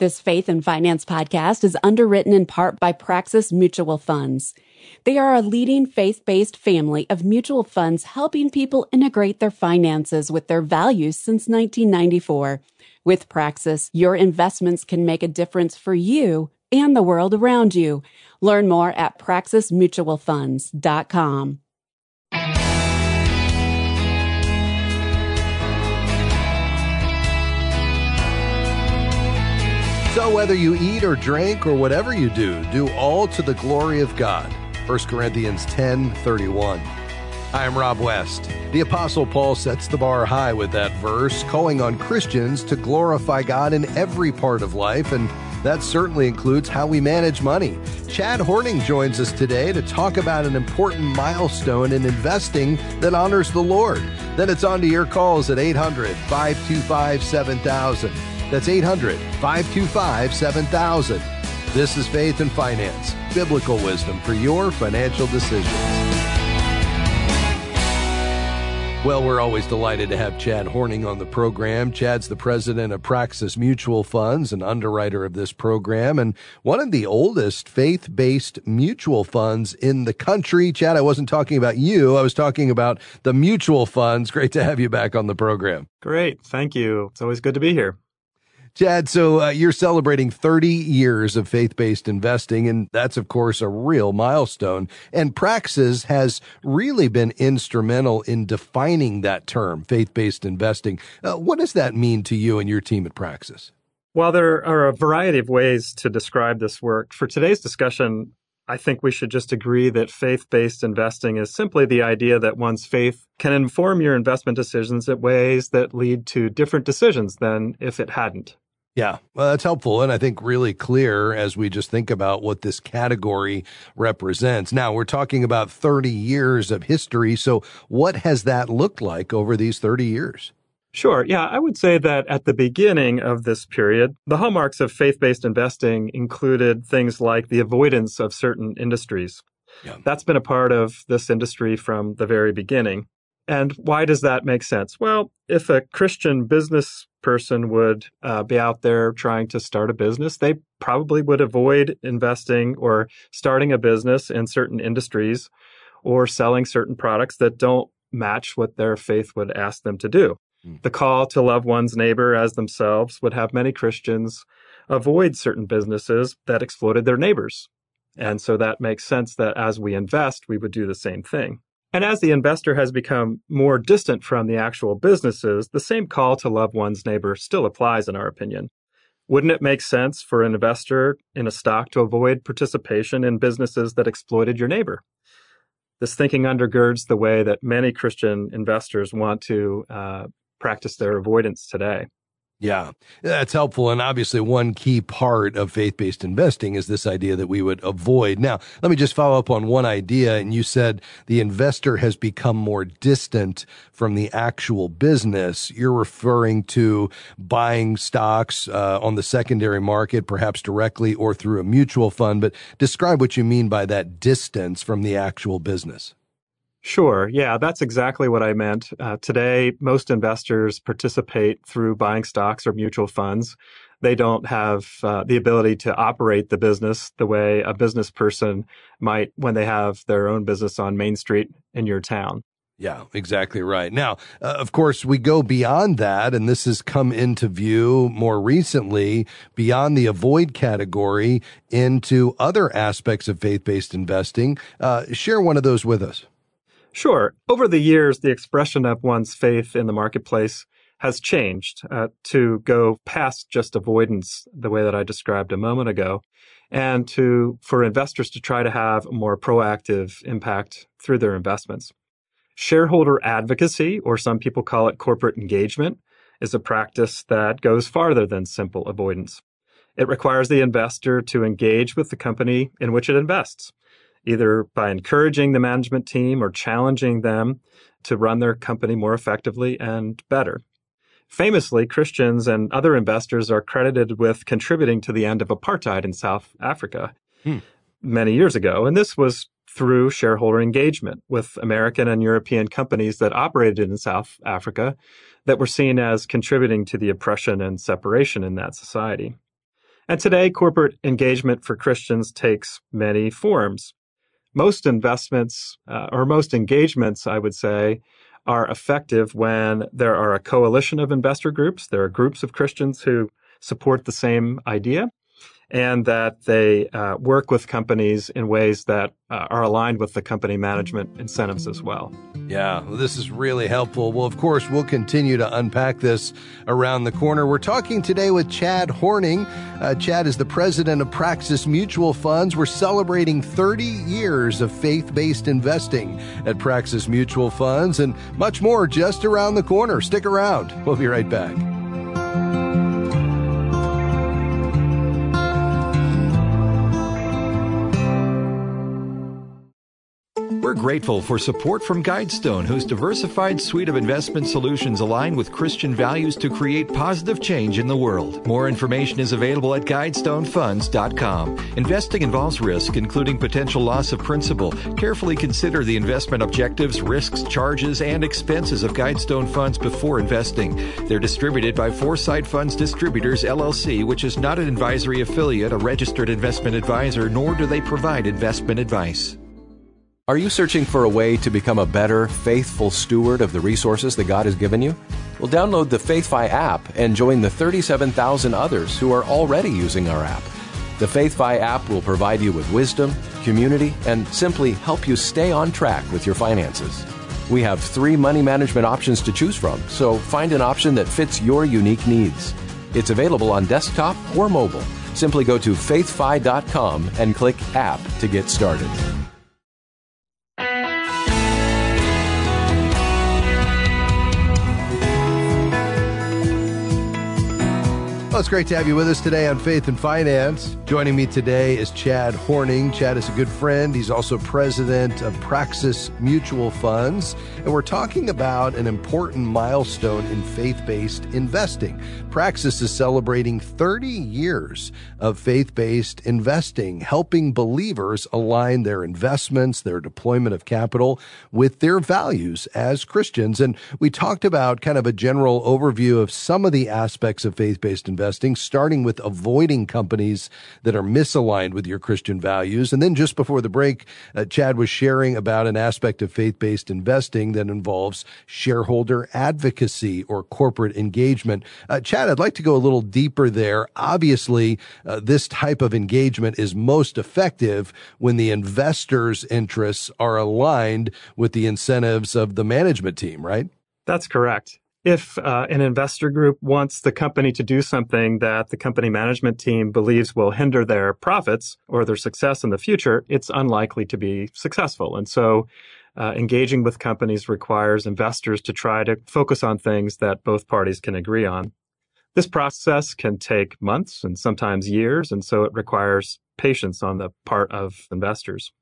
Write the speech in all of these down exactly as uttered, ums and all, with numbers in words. This Faith and Finance podcast is underwritten in part by Praxis Mutual Funds. They are a leading faith-based family of mutual funds helping people integrate their finances with their values since nineteen ninety-four. With Praxis, your investments can make a difference for you and the world around you. Learn more at praxis mutual funds dot com. So whether you eat or drink or whatever you do, do all to the glory of God. First Corinthians ten thirty-one. I am Rob West. The Apostle Paul sets the bar high with that verse, calling on Christians to glorify God in every part of life, and that certainly includes how we manage money. Chad Horning joins us today to talk about an important milestone in investing that honors the Lord. Then it's on to your calls at eight hundred, five two five, seven thousand. That's eight hundred, five two five, seven thousand. This is Faith and Finance, biblical wisdom for your financial decisions. Well, we're always delighted to have Chad Horning on the program. Chad's the president of Praxis Mutual Funds, an underwriter of this program, and one of the oldest faith-based mutual funds in the country. Chad, I wasn't talking about you. I was talking about the mutual funds. Great to have you back on the program. Great. Thank you. It's always good to be here. Chad, so uh, you're celebrating thirty years of faith-based investing, and that's, of course, a real milestone. And Praxis has really been instrumental in defining that term, faith-based investing. Uh, what does that mean to you and your team at Praxis? Well, there are a variety of ways to describe this work. For today's discussion, I think we should just agree that faith-based investing is simply the idea that one's faith can inform your investment decisions in ways that lead to different decisions than if it hadn't. Yeah, well, that's helpful, and I think really clear as we just think about what this category represents. Now, we're talking about thirty years of history, so what has that looked like over these thirty years? Sure. Yeah, I would say that at the beginning of this period, the hallmarks of faith-based investing included things like the avoidance of certain industries. Yeah. That's been a part of this industry from the very beginning. And why does that make sense? Well, if a Christian business person would uh, be out there trying to start a business, they probably would avoid investing or starting a business in certain industries or selling certain products that don't match what their faith would ask them to do. Mm. The call to love one's neighbor as themselves would have many Christians avoid certain businesses that exploited their neighbors. And so that makes sense that as we invest, we would do the same thing. And as the investor has become more distant from the actual businesses, the same call to love one's neighbor still applies, in our opinion. Wouldn't it make sense for an investor in a stock to avoid participation in businesses that exploited your neighbor? This thinking undergirds the way that many Christian investors want to uh, practice their avoidance today. Yeah, that's helpful. And obviously one key part of faith-based investing is this idea that we would avoid. Now, let me just follow up on one idea. And you said the investor has become more distant from the actual business. You're referring to buying stocks uh, on the secondary market, perhaps directly or through a mutual fund. But describe what you mean by that distance from the actual business. Sure. Yeah, that's exactly what I meant. Uh, today, most investors participate through buying stocks or mutual funds. They don't have uh, the ability to operate the business the way a business person might when they have their own business on Main Street in your town. Yeah, exactly right. Now, uh, of course, we go beyond that, and this has come into view more recently, beyond the avoid category into other aspects of faith-based investing. Uh, share one of those with us. Sure. Over the years, the expression of one's faith in the marketplace has changed uh, to go past just avoidance, the way that I described a moment ago, and to for investors to try to have a more proactive impact through their investments. Shareholder advocacy, or some people call it corporate engagement, is a practice that goes farther than simple avoidance. It requires the investor to engage with the company in which it invests, either by encouraging the management team or challenging them to run their company more effectively and better. Famously, Christians and other investors are credited with contributing to the end of apartheid in South Africa hmm. many years ago. And this was through shareholder engagement with American and European companies that operated in South Africa that were seen as contributing to the oppression and separation in that society. And today, corporate engagement for Christians takes many forms. Most investments, uh, or most engagements, I would say, are effective when there are a coalition of investor groups. There are groups of Christians who support the same idea, and that they uh, work with companies in ways that uh, are aligned with the company management incentives as well. Yeah, well, this is really helpful. Well, of course, we'll continue to unpack this around the corner. We're talking today with Chad Horning. Uh, Chad is the president of Praxis Mutual Funds. We're celebrating thirty years of faith-based investing at Praxis Mutual Funds, and much more just around the corner. Stick around. We'll be right back. We're grateful for support from Guidestone, whose diversified suite of investment solutions align with Christian values to create positive change in the world. More information is available at guidestone funds dot com. Investing involves risk, including potential loss of principal. Carefully consider the investment objectives, risks, charges, and expenses of Guidestone funds before investing. They're distributed by Foresight Funds Distributors, L L C, which is not an advisory affiliate, a registered investment advisor, nor do they provide investment advice. Are you searching for a way to become a better, faithful steward of the resources that God has given you? Well, download the faithfi app and join the thirty-seven thousand others who are already using our app. The faithfi app will provide you with wisdom, community, and simply help you stay on track with your finances. We have three money management options to choose from, so find an option that fits your unique needs. It's available on desktop or mobile. Simply go to faithfi dot com and click App to get started. Well, it's great to have you with us today on Faith and Finance. Joining me today is Chad Horning. Chad is a good friend. He's also president of Praxis Mutual Funds. And we're talking about an important milestone in faith-based investing. Praxis is celebrating thirty years of faith-based investing, helping believers align their investments, their deployment of capital with their values as Christians. And we talked about kind of a general overview of some of the aspects of faith-based investing. Investing, starting with avoiding companies that are misaligned with your Christian values. And then just before the break, uh, Chad was sharing about an aspect of faith-based investing that involves shareholder advocacy or corporate engagement. Uh, Chad, I'd like to go a little deeper there. Obviously, uh, this type of engagement is most effective when the investors' interests are aligned with the incentives of the management team, right? That's correct. If uh, an investor group wants the company to do something that the company management team believes will hinder their profits or their success in the future, it's unlikely to be successful. And so uh, engaging with companies requires investors to try to focus on things that both parties can agree on. This process can take months and sometimes years, and so it requires patience on the part of investors.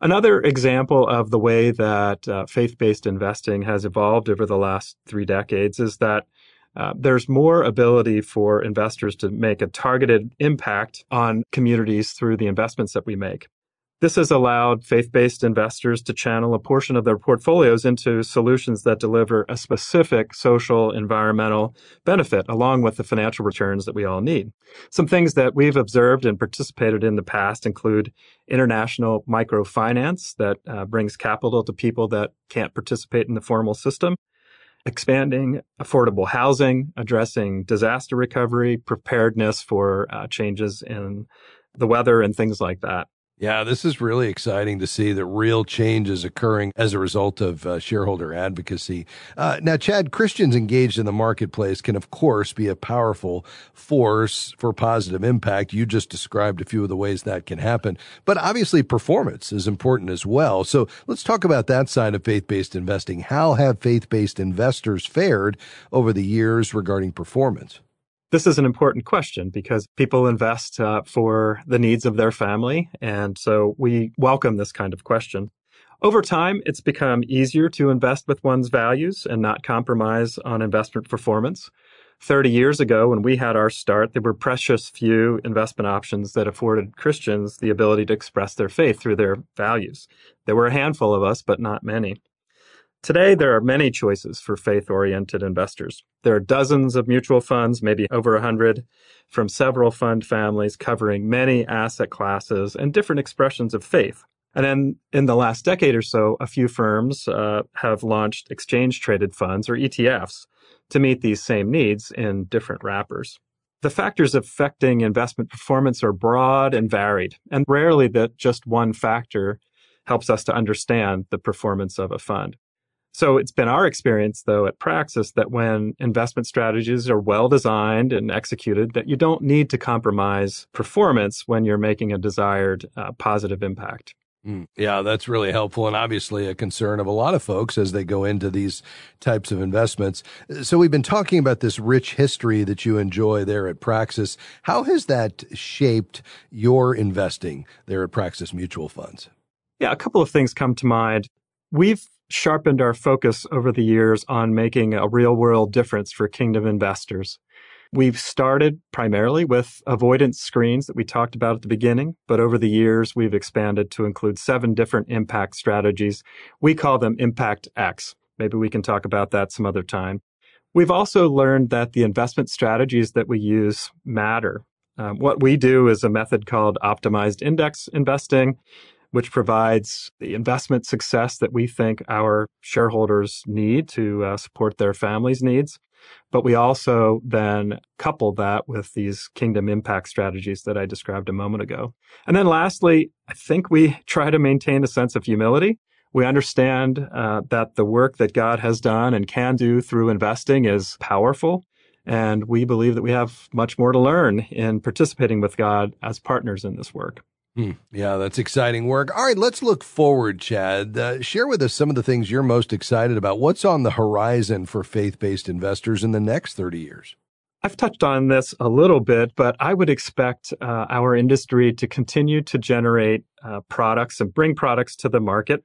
Another example of the way that uh, faith-based investing has evolved over the last three decades is that uh, there's more ability for investors to make a targeted impact on communities through the investments that we make. This has allowed faith-based investors to channel a portion of their portfolios into solutions that deliver a specific social, environmental benefit, along with the financial returns that we all need. Some things that we've observed and participated in the past include international microfinance that uh, brings capital to people that can't participate in the formal system, expanding affordable housing, addressing disaster recovery, preparedness for uh, changes in the weather, and things like that. Yeah, this is really exciting to see that real change is occurring as a result of uh, shareholder advocacy. Uh, now, Chad, Christians engaged in the marketplace can, of course, be a powerful force for positive impact. You just described a few of the ways that can happen. But obviously, performance is important as well. So let's talk about that side of faith-based investing. How have faith-based investors fared over the years regarding performance? This is an important question because people invest uh, for the needs of their family, and so we welcome this kind of question. Over time, it's become easier to invest with one's values and not compromise on investment performance. thirty years ago, when we had our start, there were precious few investment options that afforded Christians the ability to express their faith through their values. There were a handful of us, but not many. Today, there are many choices for faith-oriented investors. There are dozens of mutual funds, maybe over one hundred, from several fund families covering many asset classes and different expressions of faith. And then in the last decade or so, a few firms uh, have launched exchange-traded funds, or E T Fs, to meet these same needs in different wrappers. The factors affecting investment performance are broad and varied, and rarely that just one factor helps us to understand the performance of a fund. So it's been our experience, though, at Praxis that when investment strategies are well designed and executed, that you don't need to compromise performance when you're making a desired uh, positive impact. Yeah, that's really helpful and obviously a concern of a lot of folks as they go into these types of investments. So we've been talking about this rich history that you enjoy there at Praxis. How has that shaped your investing there at Praxis Mutual Funds? Yeah, a couple of things come to mind. We've sharpened our focus over the years on making a real-world difference for Kingdom investors. We've started primarily with avoidance screens that we talked about at the beginning, but over the years, we've expanded to include seven different impact strategies. We call them Impact X. Maybe we can talk about that some other time. We've also learned that the investment strategies that we use matter. Um, what we do is a method called optimized index investing, which provides the investment success that we think our shareholders need to uh, support their families' needs. But we also then couple that with these Kingdom impact strategies that I described a moment ago. And then lastly, I think we try to maintain a sense of humility. We understand uh, that the work that God has done and can do through investing is powerful. And we believe that we have much more to learn in participating with God as partners in this work. Hmm. Yeah, that's exciting work. All right, let's look forward, Chad. Uh, share with us some of the things you're most excited about. What's on the horizon for faith-based investors in the next thirty years? I've touched on this a little bit, but I would expect uh, our industry to continue to generate uh, products and bring products to the market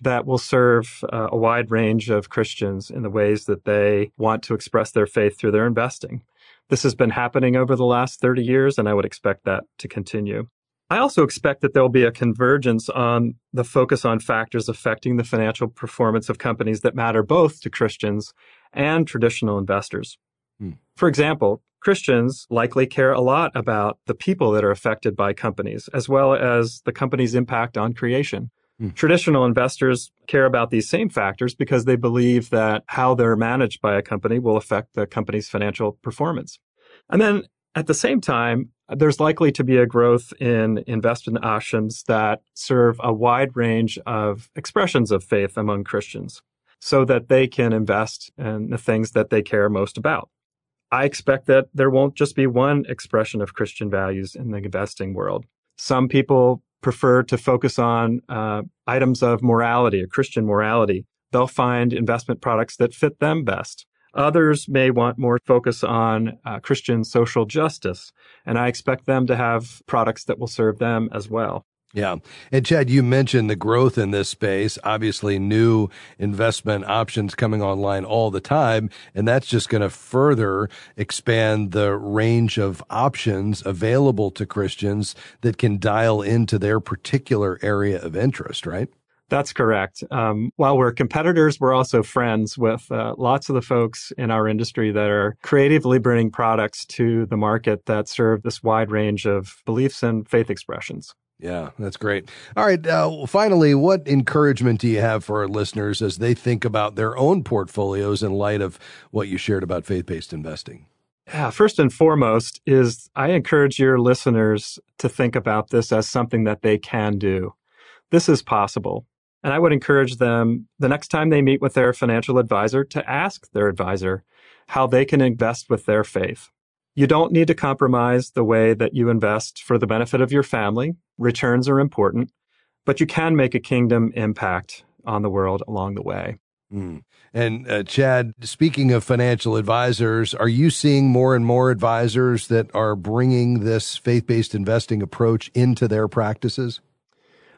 that will serve uh, a wide range of Christians in the ways that they want to express their faith through their investing. This has been happening over the last thirty years, and I would expect that to continue. I also expect that there'll be a convergence on the focus on factors affecting the financial performance of companies that matter both to Christians and traditional investors. Hmm. For example, Christians likely care a lot about the people that are affected by companies, as well as the company's impact on creation. Hmm. Traditional investors care about these same factors because they believe that how they're managed by a company will affect the company's financial performance. And then at the same time, there's likely to be a growth in investment options that serve a wide range of expressions of faith among Christians so that they can invest in the things that they care most about. I expect that there won't just be one expression of Christian values in the investing world. Some people prefer to focus on uh, items of morality, or Christian morality. They'll find investment products that fit them best. Others may want more focus on uh, Christian social justice, and I expect them to have products that will serve them as well. Yeah. And Chad, you mentioned the growth in this space, obviously new investment options coming online all the time, and that's just going to further expand the range of options available to Christians that can dial into their particular area of interest, right? That's correct. Um, while we're competitors, we're also friends with uh, lots of the folks in our industry that are creatively bringing products to the market that serve this wide range of beliefs and faith expressions. Yeah, that's great. All right. Uh, finally, what encouragement do you have for our listeners as they think about their own portfolios in light of what you shared about faith-based investing? Yeah, first and foremost is I encourage your listeners to think about this as something that they can do. This is possible. And I would encourage them, the next time they meet with their financial advisor, to ask their advisor how they can invest with their faith. You don't need to compromise the way that you invest for the benefit of your family. Returns are important, but you can make a Kingdom impact on the world along the way. Mm. And uh, Chad, speaking of financial advisors, are you seeing more and more advisors that are bringing this faith-based investing approach into their practices?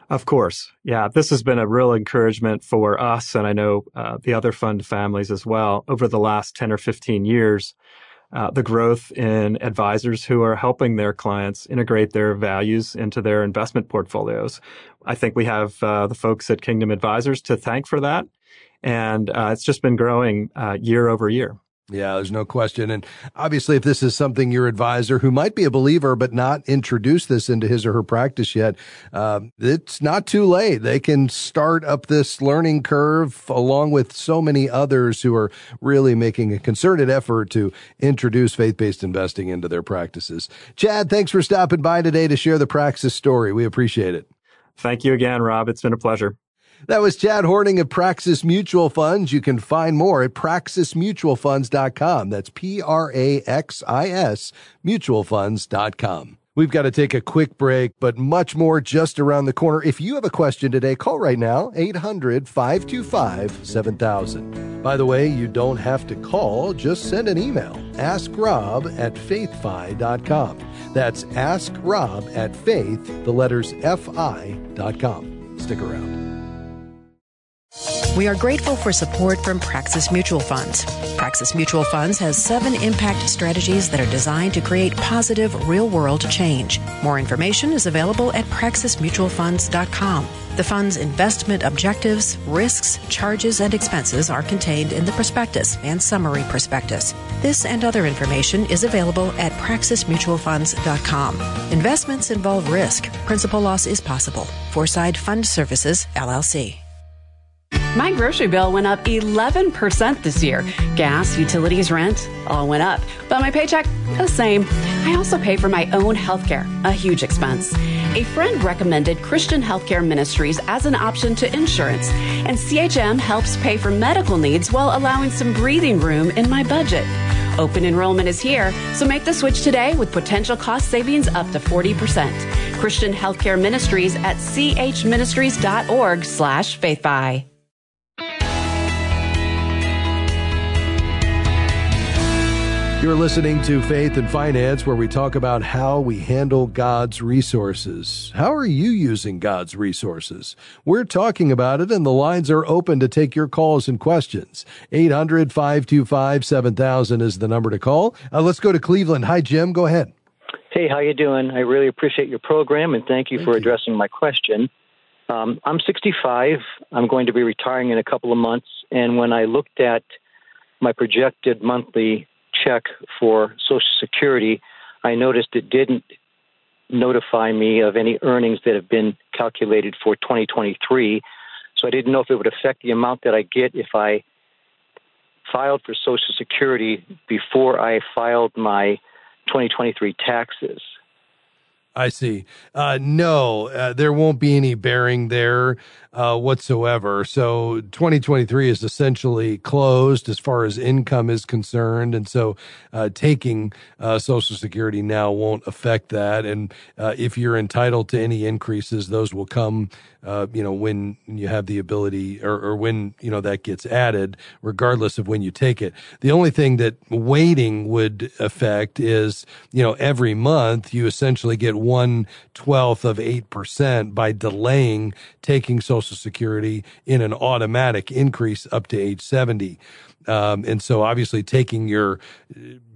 Of course. Yeah, this has been a real encouragement for us, and I know uh, the other fund families as well. Over the last ten or fifteen years, uh, the growth in advisors who are helping their clients integrate their values into their investment portfolios. I think we have uh, the folks at Kingdom Advisors to thank for that. And uh, it's just been growing uh, year over year. Yeah, there's no question. And obviously, if this is something your advisor, who might be a believer but not introduced this into his or her practice yet, uh, it's not too late. They can start up this learning curve along with so many others who are really making a concerted effort to introduce faith-based investing into their practices. Chad, thanks for stopping by today to share the Praxis story. We appreciate it. Thank you again, Rob. It's been a pleasure. That was Chad Horning of Praxis Mutual Funds. You can find more at praxis mutual funds dot com. That's P R A X I S, mutual funds dot com. We've got to take a quick break, but much more just around the corner. If you have a question today, call right now, eight hundred, five two five, seven thousand. By the way, you don't have to call. Just send an email, askrob at faithfi dot com. That's askrob at faith, the letters F I dot com. Stick around. We are grateful for support from Praxis Mutual Funds. Praxis Mutual Funds has seven impact strategies that are designed to create positive real-world change. More information is available at praxis mutual funds dot com. The fund's investment objectives, risks, charges, and expenses are contained in the prospectus and summary prospectus. This and other information is available at praxis mutual funds dot com. Investments involve risk. Principal loss is possible. Foreside Fund Services, L L C. My grocery bill went up eleven percent this year. Gas, utilities, rent, all went up. But my paycheck, the same. I also pay for my own health care, a huge expense. A friend recommended Christian Healthcare Ministries as an option to insurance, and C H M helps pay for medical needs while allowing some breathing room in my budget. Open enrollment is here, so make the switch today with potential cost savings up to forty percent. Christian Healthcare Ministries at chministries.org slash faithfi. You're listening to Faith and Finance, where we talk about how we handle God's resources. How are you using God's resources? We're talking about it, and the lines are open to take your calls and questions. eight hundred, five two five, seven thousand is the number to call. Uh, let's go to Cleveland. Hi, Jim. Go ahead. Hey, how you doing? I really appreciate your program, and thank you thank for you. addressing my question. Um, I'm sixty-five. I'm going to be retiring in a couple of months, and when I looked at my projected monthly check for Social Security, I noticed it didn't notify me of any earnings that have been calculated for twenty twenty-three. So I didn't know if it would affect the amount that I get if I filed for Social Security before I filed my twenty twenty-three taxes. I see. Uh, no, uh, there won't be any bearing there uh, whatsoever. So twenty twenty-three is essentially closed as far as income is concerned. And so uh, taking uh, Social Security now won't affect that. And uh, if you're entitled to any increases, those will come, uh, you know, when you have the ability or, or when, you know, that gets added, regardless of when you take it. The only thing that waiting would affect is, you know, every month you essentially get one twelfth of eight percent by delaying taking Social Security in an automatic increase up to age seventy. Um, and so obviously taking your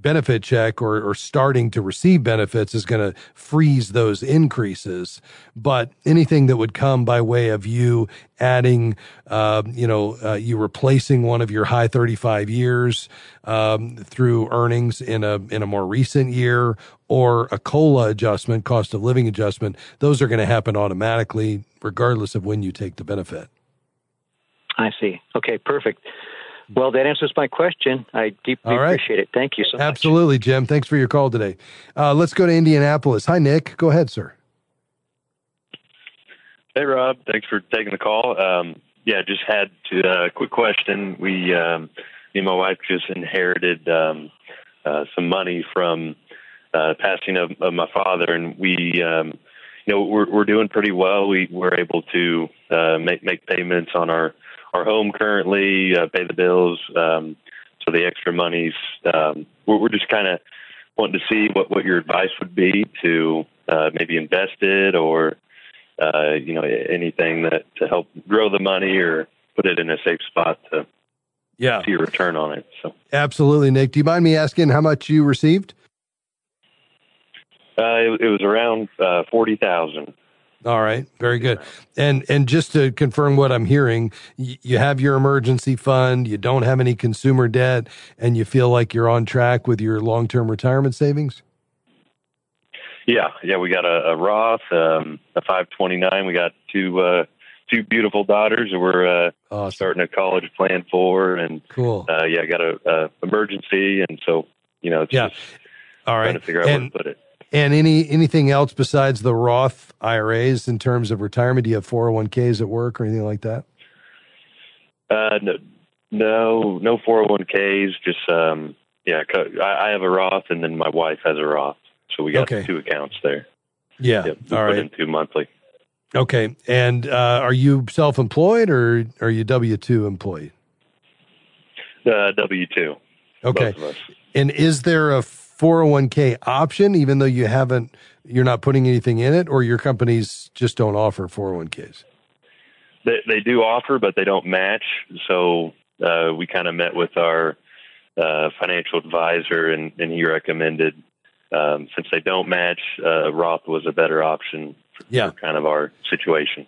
benefit check or, or starting to receive benefits is going to freeze those increases. But anything that would come by way of you adding, uh, you know, uh, you replacing one of your high thirty-five years um, through earnings in a in a more recent year, or a COLA adjustment, cost of living adjustment, those are going to happen automatically regardless of when you take the benefit. I see. Okay, perfect. Well, that answers my question. I deeply right. appreciate it. Thank you so much. Absolutely, Jim. Thanks for your call today. Uh, let's go to Indianapolis. Hi, Nick. Go ahead, sir. Hey, Rob. Thanks for taking the call. Um, yeah, just had a uh, quick question. We, um, me and my wife just inherited um, uh, some money from uh, passing of, of my father, and we, um, you know, we're, we're doing pretty well. We were able to uh, make make payments on our our home currently, uh, pay the bills. Um, so the extra monies, um, we're, we're just kind of wanting to see what, what your advice would be to, uh, maybe invest it or, uh, you know, anything that to help grow the money or put it in a safe spot to yeah. see a return on it. So absolutely. Nick, do you mind me asking how much you received? Uh, it, it was around, uh, forty thousand. All right. Very good. And and just to confirm what I'm hearing, you have your emergency fund, you don't have any consumer debt, and you feel like you're on track with your long-term retirement savings? Yeah. Yeah, we got a, a Roth, um, a five twenty-nine. We got two uh, two beautiful daughters that we're uh, awesome. starting a college plan for. And cool. Uh, yeah, I got a, a emergency. And so, you know, it's yeah. just All right. trying to figure out and, where to put it. And any anything else besides the Roth I R As in terms of retirement? Do you have four oh one k's at work or anything like that? Uh, no, no, no four oh one k's. Just um, yeah, I, I have a Roth, and then my wife has a Roth, so we got okay. two accounts there. Yeah, yep, all right. Put in two monthly. Okay, and uh, are you self-employed or are you W two employee? Uh, W two. Okay, both of us. And is there a four oh one k option, even though you haven't, you're not putting anything in it, or your companies just don't offer four oh one k's? They, they do offer, but they don't match. So uh, we kind of met with our uh, financial advisor, and, and he recommended um, since they don't match, uh, Roth was a better option for, yeah. for kind of our situation.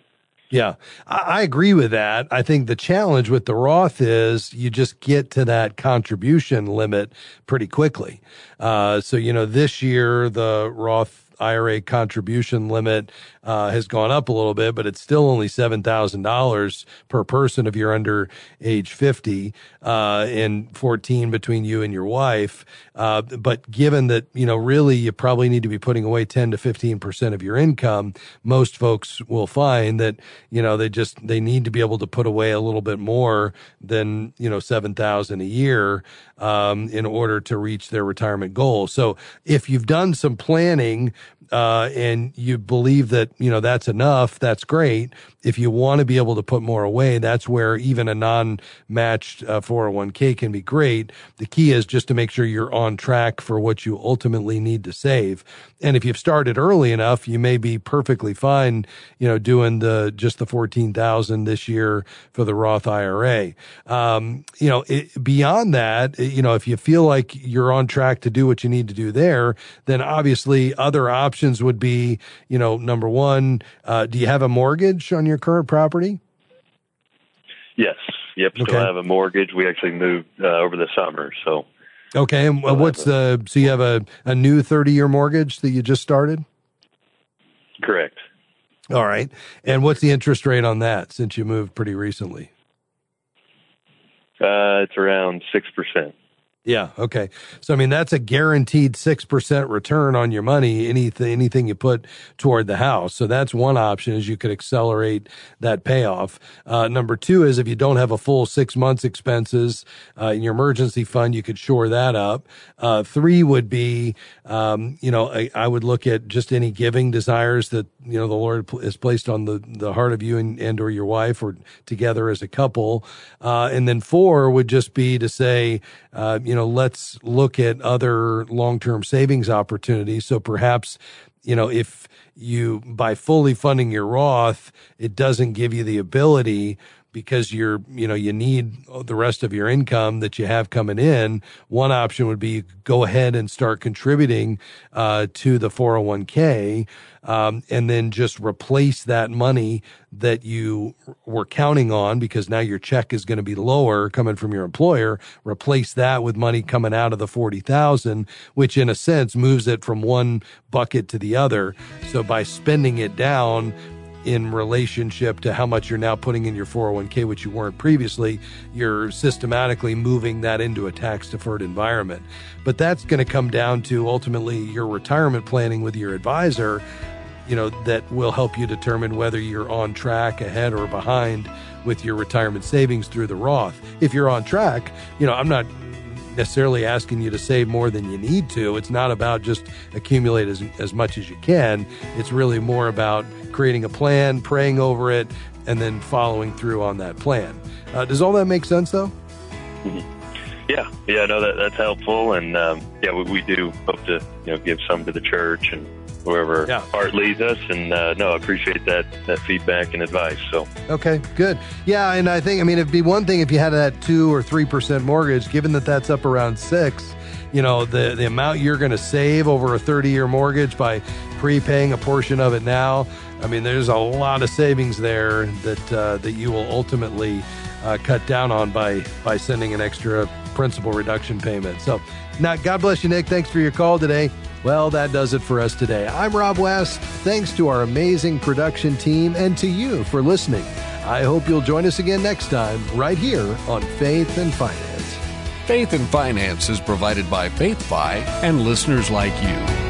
Yeah, I agree with that. I think the challenge with the Roth is you just get to that contribution limit pretty quickly. Uh, so, you know, this year, the Roth I R A contribution limit uh, has gone up a little bit, but it's still only seven thousand dollars per person if you're under age fifty uh, and fourteen between you and your wife. Uh, but given that, you know, really you probably need to be putting away ten to fifteen percent of your income, most folks will find that, you know, they just, they need to be able to put away a little bit more than, you know, seven thousand dollars a year um, in order to reach their retirement goal. So if you've done some planning, Uh, and you believe that, you know, that's enough, that's great. If you want to be able to put more away, that's where even a non-matched uh, four oh one k can be great. The key is just to make sure you're on track for what you ultimately need to save. And if you've started early enough, you may be perfectly fine, you know, doing the just the fourteen thousand this year for the Roth I R A. Um, you know, it, beyond that, you know, if you feel like you're on track to do what you need to do there, then obviously other options would be, you know, number one, uh, do you have a mortgage on your current property? Yes. Yep. Still okay. have a mortgage. We actually moved uh, over the summer. So. Okay. And still what's the, a, so you have a, a new thirty year mortgage that you just started? Correct. All right. And what's the interest rate on that since you moved pretty recently? Uh, it's around six percent. Yeah. Okay. So, I mean, that's a guaranteed six percent return on your money, anything, anything you put toward the house. So that's one option, is you could accelerate that payoff. Uh, number two is if you don't have a full six months expenses uh, in your emergency fund, you could shore that up. Uh, three would be, um, you know, I, I would look at just any giving desires that, you know, the Lord has placed on the, the heart of you and, and or your wife or together as a couple. Uh, and then four would just be to say, uh, you You know, let's look at other long-term savings opportunities. So perhaps, you know, if you, by fully funding your Roth, it doesn't give you the ability, because you're, you know, you need the rest of your income that you have coming in. One option would be go ahead and start contributing uh, to the four oh one k, um, and then just replace that money that you were counting on, because now your check is going to be lower coming from your employer. Replace that with money coming out of the forty thousand dollars, which in a sense moves it from one bucket to the other. So by spending it down in relationship to how much you're now putting in your four oh one k, which you weren't previously, you're systematically moving that into a tax-deferred environment. But that's going to come down to ultimately your retirement planning with your advisor, you know, that will help you determine whether you're on track, ahead, or behind with your retirement savings through the Roth. If you're on track, you know, I'm not necessarily asking you to save more than you need to. It's not about just accumulate as, as much as you can. It's really more about creating a plan, praying over it, and then following through on that plan. Uh, does all that make sense, though? Mm-hmm. Yeah, yeah, no, that, that's helpful, and um, yeah, we, we do hope to, you know, give some to the church and wherever yeah. heart leads us. And uh, no, I appreciate that that feedback and advice. So okay, good. Yeah, and I think, I mean, it'd be one thing if you had that two or three percent mortgage. Given that that's up around six, you know, the, the amount you're going to save over a thirty-year mortgage by prepaying a portion of it now. I mean, there's a lot of savings there that uh, that you will ultimately uh, cut down on by by sending an extra principal reduction payment. So, now, God bless you, Nick. Thanks for your call today. Well, that does it for us today. I'm Rob West. Thanks to our amazing production team and to you for listening. I hope you'll join us again next time right here on Faith and Finance. Faith and Finance is provided by faithfi and listeners like you.